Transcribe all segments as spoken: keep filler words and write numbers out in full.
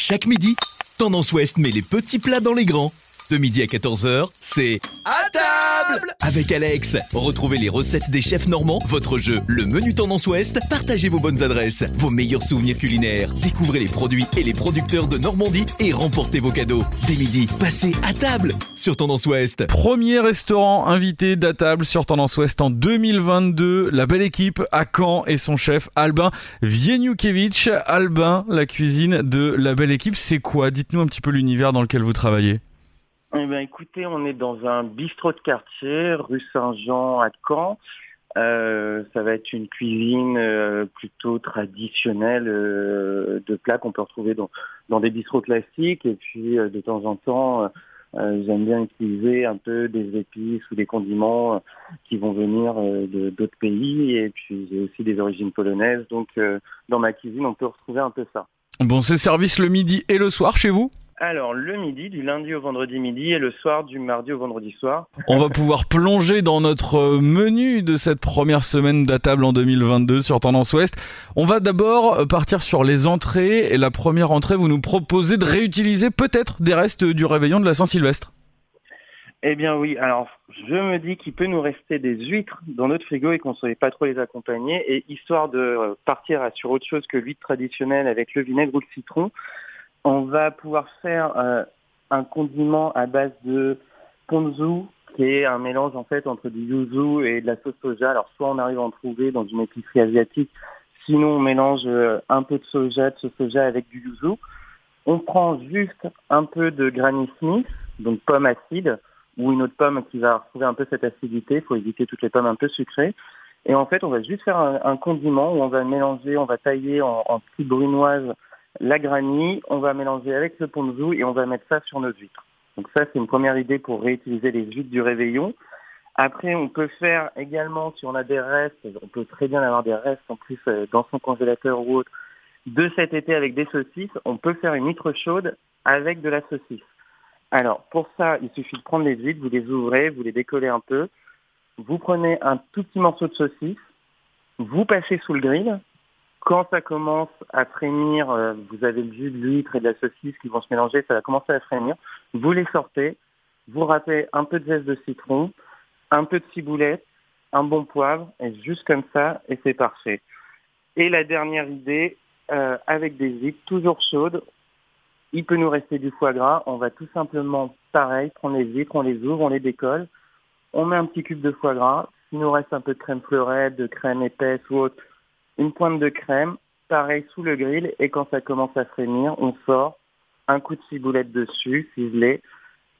Chaque midi, Tendance Ouest met les petits plats dans les grands. De midi à quatorze heures, c'est à table avec Alex. Retrouvez les recettes des chefs normands, votre jeu, le menu Tendance Ouest. Partagez vos bonnes adresses, vos meilleurs souvenirs culinaires. Découvrez les produits et les producteurs de Normandie et remportez vos cadeaux. Dès midi, passez à table sur Tendance Ouest. Premier restaurant invité d'à table sur Tendance Ouest en deux mille vingt-deux. La Belle Équipe à Caen et son chef Albin Wieniukiewicz. Albin, la cuisine de La Belle Équipe, c'est quoi? Dites-nous un petit peu l'univers dans lequel vous travaillez. Eh bien, écoutez, on est dans un bistrot de quartier, rue Saint-Jean à Caen. Euh, ça va être une cuisine euh, plutôt traditionnelle euh, de plats qu'on peut retrouver dans, dans des bistrots classiques. Et puis, euh, de temps en temps, euh, j'aime bien utiliser un peu des épices ou des condiments qui vont venir euh, de, d'autres pays. Et puis, j'ai aussi des origines polonaises. Donc, euh, dans ma cuisine, on peut retrouver un peu ça. Bon, c'est service le midi et le soir chez vous ? Alors, le midi, du lundi au vendredi midi et le soir, du mardi au vendredi soir. On va pouvoir plonger dans notre menu de cette première semaine d'à table en deux mille vingt-deux sur Tendance Ouest. On va d'abord partir sur les entrées. Et la première entrée, vous nous proposez de réutiliser peut-être des restes du réveillon de la Saint-Sylvestre. Eh bien oui, alors je me dis qu'il peut nous rester des huîtres dans notre frigo et qu'on ne saurait pas trop les accompagner. Et histoire de partir sur autre chose que l'huître traditionnelle avec le vinaigre ou le citron, on va pouvoir faire euh, un condiment à base de ponzu, qui est un mélange en fait entre du yuzu et de la sauce soja. Alors soit on arrive à en trouver dans une épicerie asiatique, sinon on mélange euh, un peu de soja, de sauce soja avec du yuzu. On prend juste un peu de Granny Smith, donc pomme acide, ou une autre pomme qui va retrouver un peu cette acidité. Il faut éviter toutes les pommes un peu sucrées. Et en fait, on va juste faire un, un condiment où on va mélanger, on va tailler en, en petites brunoises la granny, on va mélanger avec le ponzu et on va mettre ça sur nos huîtres. Donc ça, c'est une première idée pour réutiliser les huîtres du réveillon. Après, on peut faire également, si on a des restes, on peut très bien avoir des restes en plus dans son congélateur ou autre, de cet été avec des saucisses, on peut faire une huître chaude avec de la saucisse. Alors, pour ça, il suffit de prendre les huîtres, vous les ouvrez, vous les décollez un peu, vous prenez un tout petit morceau de saucisse, vous passez sous le grill. Quand ça commence à frémir, euh, vous avez le jus de l'huître et de la saucisse qui vont se mélanger, ça va commencer à frémir. Vous les sortez, vous râpez un peu de zeste de citron, un peu de ciboulette, un bon poivre, et juste comme ça, et c'est parfait. Et la dernière idée, euh, avec des huîtres toujours chaudes, il peut nous rester du foie gras. On va tout simplement, pareil, prendre les huîtres, on les ouvre, on les décolle, on met un petit cube de foie gras. S'il nous reste un peu de crème fleurette, de crème épaisse ou autre, une pointe de crème, pareil sous le grill, et quand ça commence à frémir, on sort un coup de ciboulette dessus, ciselé,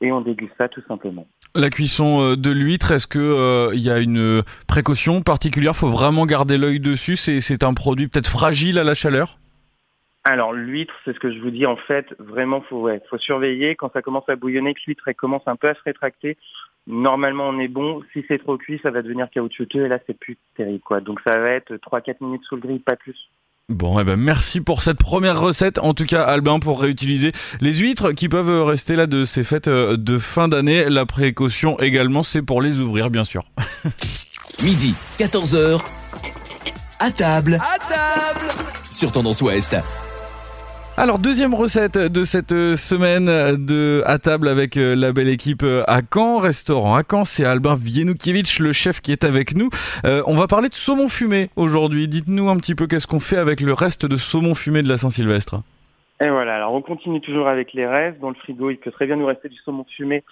et on déguste ça tout simplement. La cuisson de l'huître, est-ce qu'il euh, y a une précaution particulière? Faut vraiment garder l'œil dessus, c'est, c'est un produit peut-être fragile à la chaleur? Alors l'huître, c'est ce que je vous dis en fait, vraiment faut, ouais, faut surveiller, quand ça commence à bouillonner, que l'huître elle commence un peu à se rétracter, normalement on est bon, si c'est trop cuit ça va devenir caoutchouteux et là c'est plus terrible quoi. Donc ça va être trois à quatre minutes sous le grill, pas plus. Bon, et ben merci pour cette première recette, en tout cas Albin, pour réutiliser les huîtres qui peuvent rester là de ces fêtes de fin d'année. La précaution également, c'est pour les ouvrir bien sûr. Midi, quatorze heures, à table, à table sur Tendance Ouest. Alors, deuxième recette de cette semaine de à table avec La Belle Équipe à Caen, restaurant à Caen, c'est Albin Wieniukiewicz, le chef qui est avec nous. Euh, on va parler de saumon fumé aujourd'hui. Dites-nous un petit peu qu'est-ce qu'on fait avec le reste de saumon fumé de la Saint-Sylvestre. Et voilà, alors on continue toujours avec les restes. Dans le frigo, il peut très bien nous rester du saumon fumé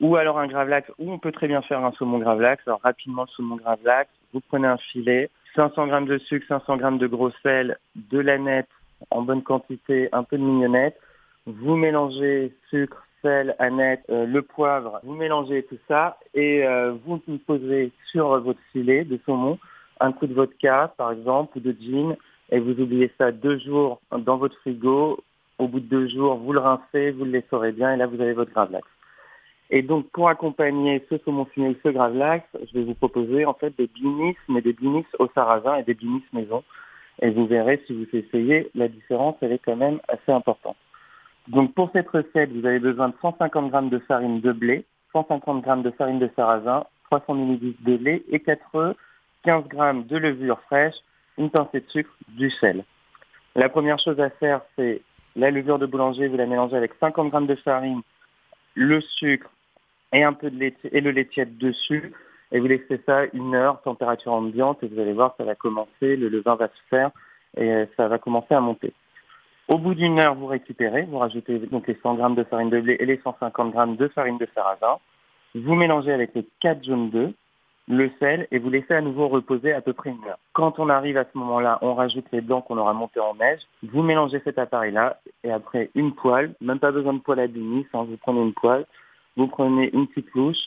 ou alors un gravlax, ou on peut très bien faire un saumon gravlax. Alors rapidement, le saumon gravlax, vous prenez un filet, cinq cents grammes de sucre, cinq cents grammes de gros sel, de l'aneth, en bonne quantité, un peu de mignonnette. Vous mélangez sucre, sel, aneth, euh, le poivre, vous mélangez tout ça et euh, vous posez sur votre filet de saumon un coup de vodka, par exemple, ou de gin, et vous oubliez ça deux jours dans votre frigo. Au bout de deux jours, vous le rincez, vous le laisserez bien et là, vous avez votre gravlax. Et donc, pour accompagner ce saumon fumé ou ce gravlax, je vais vous proposer en fait des blinis, mais des blinis au sarrasin et des blinis maison. Et vous verrez, si vous essayez, la différence, elle est quand même assez importante. Donc, pour cette recette, vous avez besoin de cent cinquante grammes de farine de blé, cent cinquante grammes de farine de sarrasin, trois cents millilitres de lait et quatre œufs, quinze grammes de levure fraîche, une pincée de sucre, du sel. La première chose à faire, c'est la levure de boulanger, vous la mélangez avec cinquante grammes de farine, le sucre et un peu de lait, et le lait tiède dessus. Et vous laissez ça une heure, température ambiante, et vous allez voir, ça va commencer, le levain va se faire, et ça va commencer à monter. Au bout d'une heure, vous récupérez, vous rajoutez donc les cent grammes de farine de blé et les cent cinquante grammes de farine de sarrasin. Vous mélangez avec les quatre jaunes d'œufs, le sel, et vous laissez à nouveau reposer à peu près une heure. Quand on arrive à ce moment-là, on rajoute les blancs qu'on aura montés en neige. Vous mélangez cet appareil-là, et après une poêle, même pas besoin de poêle à bini, hein, vous prenez une poêle, vous prenez une petite louche,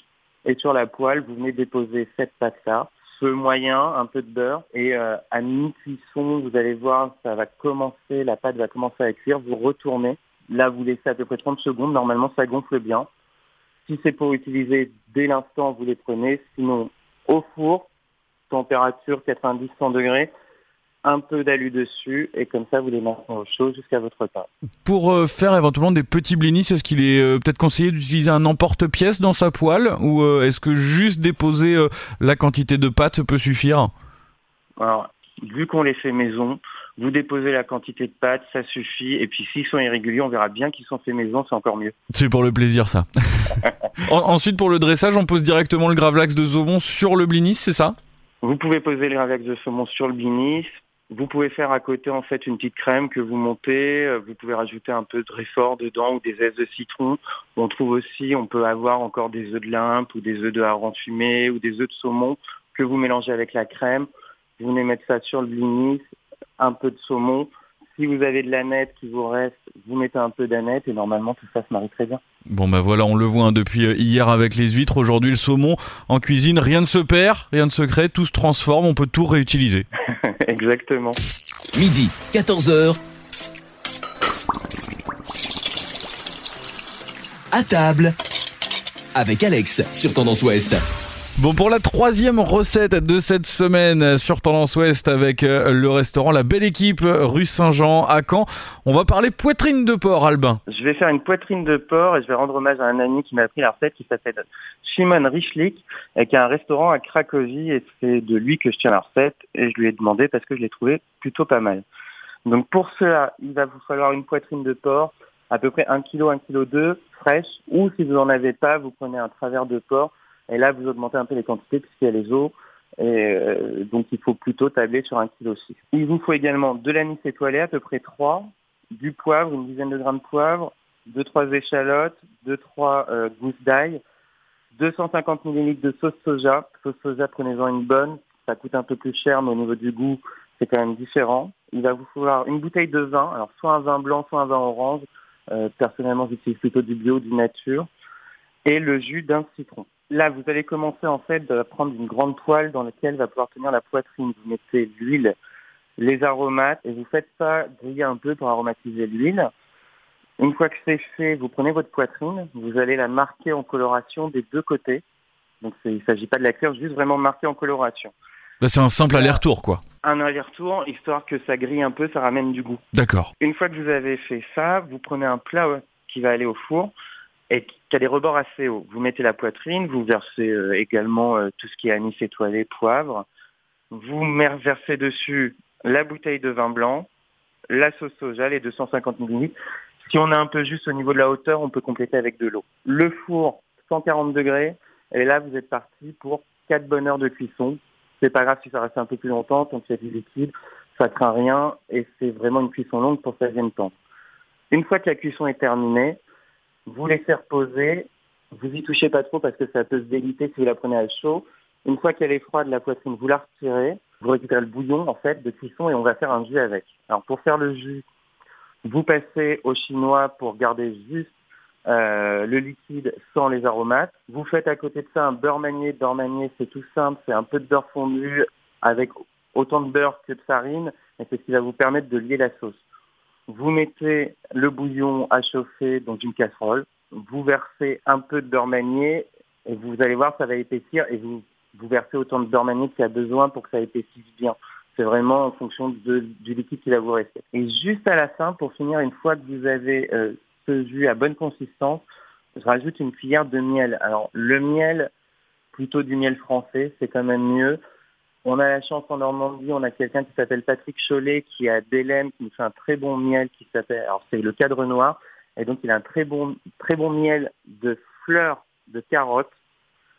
et sur la poêle, vous venez déposer cette pâte-là, feu moyen, un peu de beurre, et euh, à mi-cuisson, vous allez voir, ça va commencer, la pâte va commencer à cuire, vous retournez, là vous laissez à peu près trente secondes, normalement ça gonfle bien. Si c'est pour utiliser dès l'instant, vous les prenez, sinon au four, température quatre-vingt-dix à cent degrés, un peu d'alu dessus, et comme ça vous les mangez au chaud jusqu'à votre repas. Pour euh, faire éventuellement des petits blinis, est-ce qu'il est euh, peut-être conseillé d'utiliser un emporte-pièce dans sa poêle, ou euh, est-ce que juste déposer euh, la quantité de pâte peut suffire ? Alors, vu qu'on les fait maison, vous déposez la quantité de pâte, ça suffit, et puis s'ils sont irréguliers, on verra bien qu'ils sont faits maison, c'est encore mieux. C'est pour le plaisir, ça. en, ensuite, pour le dressage, on pose directement le gravlax de saumon sur le blinis, c'est ça ? Vous pouvez poser le gravlax de saumon sur le blinis. Vous pouvez faire à côté en fait une petite crème que vous montez, vous pouvez rajouter un peu de réfort dedans ou des zestes de citron. On trouve aussi, on peut avoir encore des œufs de limpe ou des œufs de hareng fumé ou des œufs de saumon que vous mélangez avec la crème. Vous venez mettre ça sur le blinis, un peu de saumon. Si vous avez de l'aneth qui vous reste, vous mettez un peu d'aneth et normalement tout ça se marie très bien. Bon ben voilà, on le voit hein, depuis hier avec les huîtres, aujourd'hui le saumon en cuisine, rien ne se perd, rien ne se crée, tout se transforme, on peut tout réutiliser. Exactement. Midi, quatorze heures. À table, avec Alex sur Tendance Ouest. Bon, pour la troisième recette de cette semaine sur Tendance Ouest avec le restaurant La Belle Équipe, rue Saint-Jean à Caen, on va parler poitrine de porc, Albin. Je vais faire une poitrine de porc et je vais rendre hommage à un ami qui m'a appris la recette qui s'appelle Shimon Richelik et qui a un restaurant à Cracovie et c'est de lui que je tiens la recette et je lui ai demandé parce que je l'ai trouvé plutôt pas mal. Donc pour cela, il va vous falloir une poitrine de porc, à peu près un kilo, un kilo deux, fraîche, ou si vous n'en avez pas, vous prenez un travers de porc. Et là, vous augmentez un peu les quantités puisqu'il y a les os. Et euh, donc, il faut plutôt tabler sur un virgule six kilos. Il vous faut également de l'anis étoilé, à peu près trois, du poivre, une dizaine de grammes de poivre, deux à trois échalotes, deux à trois euh, gousses d'ail, deux cent cinquante millilitres de sauce soja. Sauce soja, prenez-en une bonne. Ça coûte un peu plus cher, mais au niveau du goût, c'est quand même différent. Il va vous falloir une bouteille de vin. Alors, soit un vin blanc, soit un vin orange. Euh, personnellement, j'utilise plutôt du bio, du nature. Et le jus d'un citron. Là, vous allez commencer en fait à prendre une grande poêle dans laquelle va pouvoir tenir la poitrine. Vous mettez l'huile, les aromates et vous faites ça griller un peu pour aromatiser l'huile. Une fois que c'est fait, vous prenez votre poitrine, vous allez la marquer en coloration des deux côtés. Donc c'est, il ne s'agit pas de la cuire, juste vraiment marquer en coloration. Là, c'est un simple aller-retour, quoi. Un aller-retour, histoire que ça grille un peu, ça ramène du goût. D'accord. Une fois que vous avez fait ça, vous prenez un plat qui va aller au four et qui a des rebords assez hauts. Vous mettez la poitrine, vous versez euh, également euh, tout ce qui est anis étoilé, poivre. Vous versez dessus la bouteille de vin blanc, la sauce soja, les deux cent cinquante millilitres. Si on est un peu juste au niveau de la hauteur, on peut compléter avec de l'eau. Le four, cent quarante degrés, et là vous êtes parti pour quatre bonnes heures de cuisson. C'est pas grave si ça reste un peu plus longtemps, tant qu'il y a du liquide, ça craint rien, et c'est vraiment une cuisson longue pour ça vienne temps. Une fois que la cuisson est terminée, vous laissez reposer, vous y touchez pas trop parce que ça peut se déliter si vous la prenez à chaud. Une fois qu'elle est froide, la poitrine, vous la retirez, vous récupérez le bouillon en fait de cuisson et on va faire un jus avec. Alors pour faire le jus, vous passez au chinois pour garder juste euh, le liquide sans les aromates. Vous faites à côté de ça un beurre manié. Beurre manié, c'est tout simple, c'est un peu de beurre fondu avec autant de beurre que de farine et c'est ce qui va vous permettre de lier la sauce. Vous mettez le bouillon à chauffer dans une casserole, vous versez un peu de beurre manié et vous allez voir, ça va épaissir et vous, vous versez autant de beurre manié qu'il y a besoin pour que ça épaississe bien. C'est vraiment en fonction de, du liquide qui va vous rester. Et juste à la fin, pour finir, une fois que vous avez euh, ce jus à bonne consistance, je rajoute une cuillère de miel. Alors le miel, plutôt du miel français, c'est quand même mieux. On a la chance en Normandie, on a quelqu'un qui s'appelle Patrick Chollet, qui est à Bélem, qui nous fait un très bon miel qui s'appelle, alors c'est le Cadre Noir, et donc il a un très bon, très bon miel de fleurs de carottes.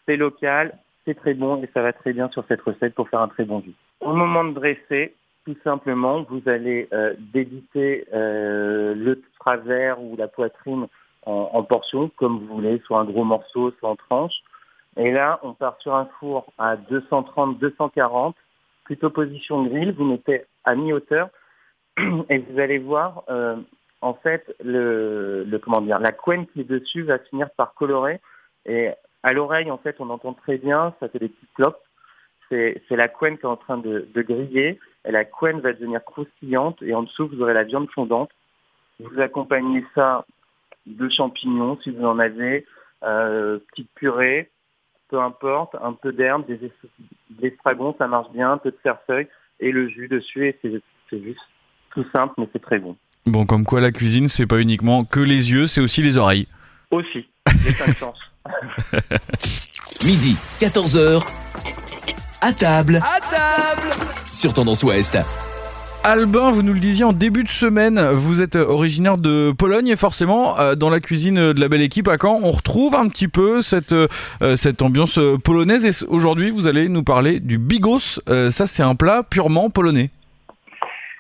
C'est local, c'est très bon et ça va très bien sur cette recette pour faire un très bon jus. Au moment de dresser, tout simplement, vous allez euh, débiter euh, le travers ou la poitrine en, en portions, comme vous voulez, soit un gros morceau, soit en tranches. Et là, on part sur un four à deux cent trente à deux cent quarante, plutôt position grill, vous mettez à mi-hauteur, et vous allez voir, euh, en fait, le, le comment dire, la couenne qui est dessus va finir par colorer, et à l'oreille, en fait, on entend très bien, ça fait des petits clops, c'est, c'est la couenne qui est en train de, de griller, et la couenne va devenir croustillante, et en dessous, vous aurez la viande fondante. Vous accompagnez ça de champignons, si vous en avez, euh, petite purée, peu importe, un peu d'herbe, des estragons, ça marche bien, un peu de cerfeuil et le jus dessus. Et c'est, c'est juste tout simple, mais c'est très bon. Bon, comme quoi la cuisine, c'est pas uniquement que les yeux, c'est aussi les oreilles. Aussi, les cinq sens. Midi, quatorze heures, à table. À table sur Tendance Ouest. Albin, vous nous le disiez en début de semaine, vous êtes originaire de Pologne et forcément euh, dans la cuisine de La Belle Équipe à Caen, on retrouve un petit peu cette, euh, cette ambiance polonaise et aujourd'hui vous allez nous parler du bigos, euh, ça c'est un plat purement polonais.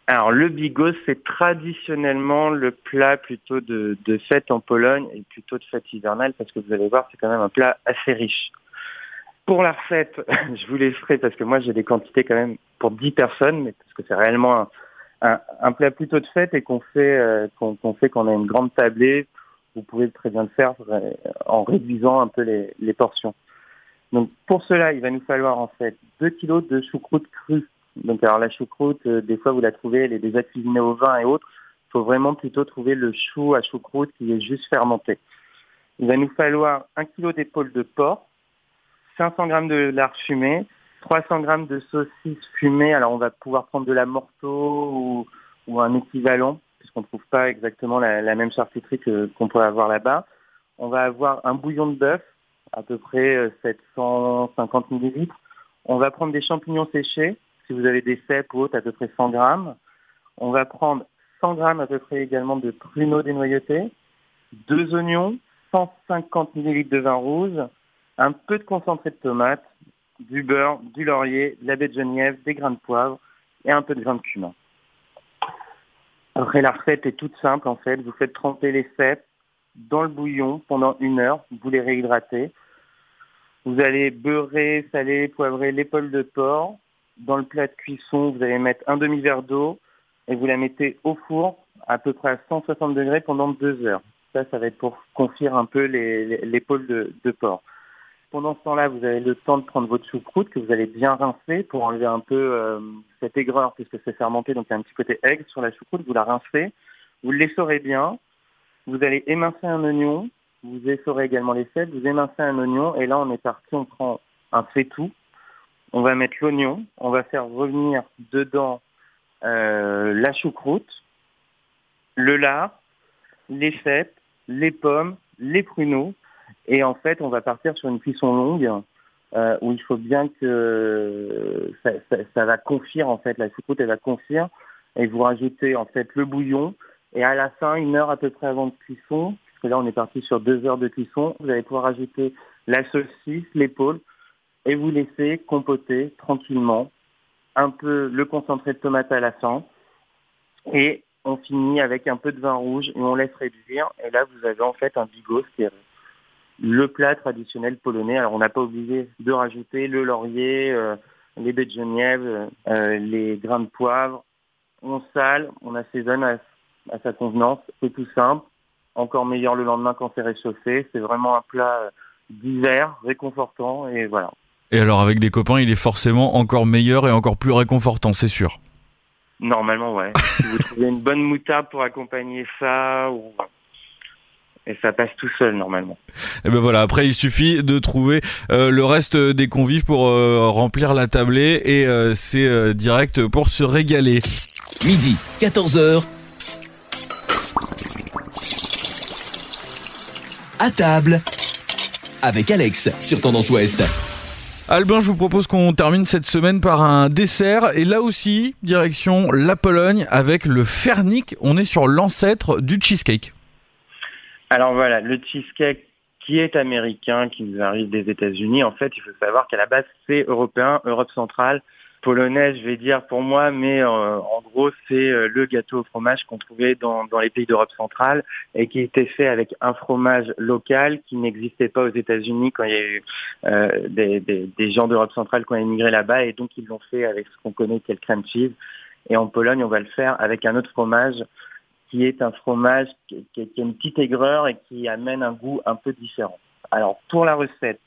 Alors le bigos c'est traditionnellement le plat plutôt de, de fête en Pologne et plutôt de fête hivernale parce que vous allez voir c'est quand même un plat assez riche. Pour la recette, je vous laisserai parce que moi j'ai des quantités quand même pour dix personnes, mais parce que c'est réellement un, un, un plat plutôt de fête et qu'on fait euh, qu'on, qu'on fait qu'on a une grande tablée. Vous pouvez très bien le faire en réduisant un peu les, les portions. Donc pour cela, il va nous falloir en fait deux kilos de choucroute crue. Donc alors la choucroute, euh, des fois vous la trouvez, elle est déjà cuisinée au vin et autres. Il faut vraiment plutôt trouver le chou à choucroute qui est juste fermenté. Il va nous falloir un kilo d'épaule de porc, cinq cents grammes de lard fumé, trois cents grammes de saucisse fumée. Alors, on va pouvoir prendre de la morteau ou, ou un équivalent, puisqu'on ne trouve pas exactement la, la même charcuterie que, qu'on pourrait avoir là-bas. On va avoir un bouillon de bœuf, à peu près sept cent cinquante millilitres. On va prendre des champignons séchés, si vous avez des cèpes ou autres, à peu près cent grammes. On va prendre cent grammes à peu près également de pruneaux dénoyautés, deux oignons, cent cinquante millilitres de vin rouge, un peu de concentré de tomate, du beurre, du laurier, de la baie de Genièvre, des grains de poivre et un peu de grains de cumin. Après, la recette est toute simple en fait. Vous faites tremper les cèpes dans le bouillon pendant une heure. Vous les réhydratez. Vous allez beurrer, saler, poivrer l'épaule de porc. Dans le plat de cuisson, vous allez mettre un demi-verre d'eau et vous la mettez au four à peu près à cent soixante degrés pendant deux heures. Ça, ça va être pour confire un peu les, les, l'épaule de, de porc. Pendant ce temps-là, vous avez le temps de prendre votre choucroute que vous allez bien rincer pour enlever un peu euh, cette aigreur puisque c'est fermenté, donc il y a un petit côté aigre sur la choucroute. Vous la rincez, vous l'essorez bien, vous allez émincer un oignon, vous essorez également les cèpes, vous émincez un oignon et là on est parti, on prend un faitout, on va mettre l'oignon, on va faire revenir dedans euh, la choucroute, le lard, les cèpes, les pommes, les pruneaux. Et en fait, on va partir sur une cuisson longue euh, où il faut bien que ça, ça, ça va confire, en fait, la choucroute, elle va confire. Et vous rajoutez, en fait, le bouillon. Et à la fin, une heure à peu près avant de cuisson, puisque là, on est parti sur deux heures de cuisson, vous allez pouvoir rajouter la saucisse, l'épaule, et vous laissez compoter tranquillement un peu le concentré de tomate à la fin. Et on finit avec un peu de vin rouge et on laisse réduire. Et là, vous avez, en fait, un bigos qui est le plat traditionnel polonais. Alors on n'a pas oublié de rajouter le laurier, euh, les baies de Genièvre, euh, les grains de poivre. On sale, on assaisonne à, à sa convenance. C'est tout simple. Encore meilleur le lendemain quand c'est réchauffé. C'est vraiment un plat d'hiver, réconfortant et voilà. Et alors avec des copains, il est forcément encore meilleur et encore plus réconfortant, c'est sûr. Normalement, ouais. Si vous trouvez une bonne moutarde pour accompagner ça ou... Et ça passe tout seul normalement. Et ben voilà, après il suffit de trouver euh, le reste des convives pour euh, remplir la tablée et euh, c'est euh, direct pour se régaler. Midi, quatorze heures. À table avec Alex sur Tendance Ouest. Albin, je vous propose qu'on termine cette semaine par un dessert. Et là aussi, direction la Pologne avec le fernic. On est sur l'ancêtre du cheesecake. Alors voilà, le cheesecake qui est américain, qui nous arrive des États-Unis. En fait, il faut savoir qu'à la base, c'est européen, Europe centrale, polonais, je vais dire pour moi, mais euh, en gros, c'est euh, le gâteau au fromage qu'on trouvait dans, dans les pays d'Europe centrale et qui était fait avec un fromage local qui n'existait pas aux États-Unis quand il y a eu euh, des, des, des gens d'Europe centrale qui ont émigré là-bas, et donc ils l'ont fait avec ce qu'on connaît, qui est le cream cheese. Et en Pologne, on va le faire avec un autre fromage qui est un fromage qui, qui, qui a une petite aigreur et qui amène un goût un peu différent. Alors, pour la recette,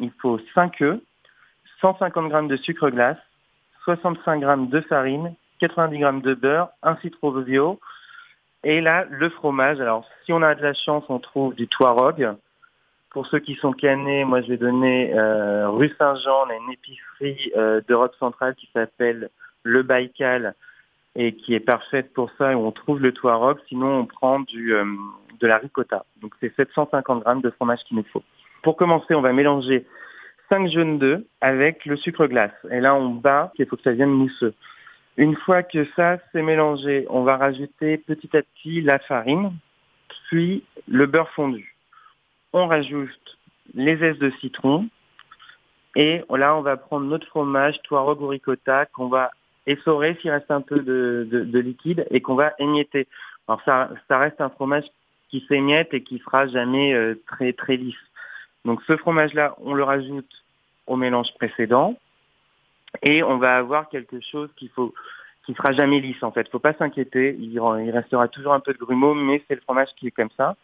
il faut cinq œufs, cent cinquante grammes de sucre glace, soixante-cinq grammes de farine, quatre-vingt-dix grammes de beurre, un citron bio. Et là, le fromage. Alors, si on a de la chance, on trouve du twaróg. Pour ceux qui sont canés, moi, je vais donner euh, rue Saint-Jean. On a une épicerie euh, d'Europe centrale qui s'appelle le Baikal et qui est parfaite pour ça, où on trouve le twaróg. Sinon, on prend du, euh, de la ricotta. Donc, c'est sept cent cinquante grammes de fromage qu'il nous faut. Pour commencer, on va mélanger cinq jaunes d'œufs avec le sucre glace. Et là, on bat, il faut que ça vienne mousseux. Une fois que ça, c'est mélangé, on va rajouter petit à petit la farine, puis le beurre fondu. On rajoute les zestes de citron. Et là, on va prendre notre fromage twaróg ou ricotta qu'on va essorer s'il reste un peu de, de, de liquide et qu'on va émietter. Alors, ça, ça reste un fromage qui s'émiette et qui ne sera jamais euh, très, très lisse. Donc ce fromage-là, on le rajoute au mélange précédent et on va avoir quelque chose qu'il faut, qui ne sera jamais lisse en fait. Il ne faut pas s'inquiéter, il, il restera toujours un peu de grumeaux, mais c'est le fromage qui est comme ça.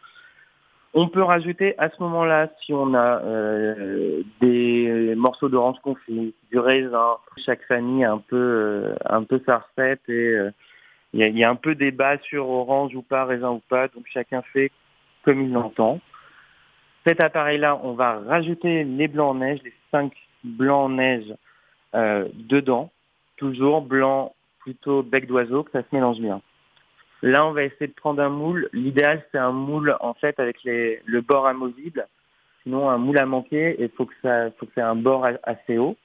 On peut rajouter à ce moment-là, si on a euh, des morceaux d'orange confit, du raisin. Chaque famille a un peu, euh, un peu sa recette et il euh, y, y a un peu débat sur orange ou pas, raisin ou pas, donc chacun fait comme il l'entend. Cet appareil-là, on va rajouter les blancs en neige, les cinq blancs en neige euh, dedans. Toujours blanc, plutôt bec d'oiseau, que ça se mélange bien. Là, on va essayer de prendre un moule. L'idéal, c'est un moule en fait avec les, le bord amovible. Sinon, un moule à manquer, il faut que ça faut que ça ait un bord assez haut.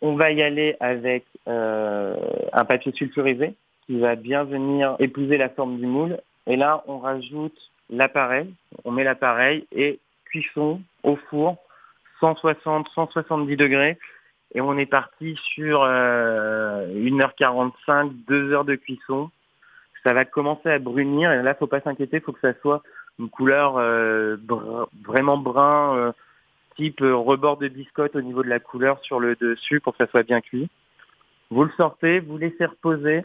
On va y aller avec euh, un papier sulfurisé qui va bien venir épouser la forme du moule. Et là, on rajoute l'appareil, on met l'appareil et cuisson au four cent soixante à cent soixante-dix degrés et on est parti sur euh, une heure quarante-cinq, deux heures de cuisson. Ça va commencer à brunir et là faut pas s'inquiéter, faut que ça soit une couleur euh, br- vraiment brun euh, type euh, rebord de biscotte au niveau de la couleur sur le dessus pour que ça soit bien cuit. Vous le sortez, vous laissez reposer.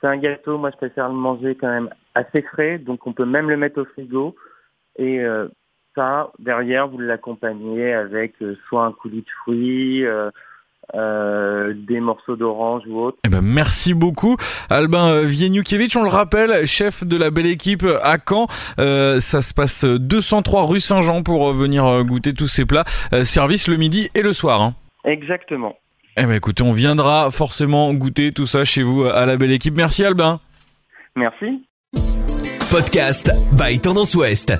C'est un gâteau, moi je préfère le manger quand même assez frais, donc on peut même le mettre au frigo. Et euh, ça, derrière, vous l'accompagnez avec euh, soit un coulis de fruits, euh, euh, des morceaux d'orange ou autre. Eh ben, merci beaucoup Albin Wieniukiewicz, on le rappelle, chef de La Belle Équipe à Caen. Euh, ça se passe deux cent trois rue Saint-Jean pour venir goûter tous ces plats. Euh, service le midi et le soir. Hein. Exactement. Eh bien écoutez, on viendra forcément goûter tout ça chez vous à La Belle Équipe. Merci Albin. Merci. Podcast by Tendance Ouest.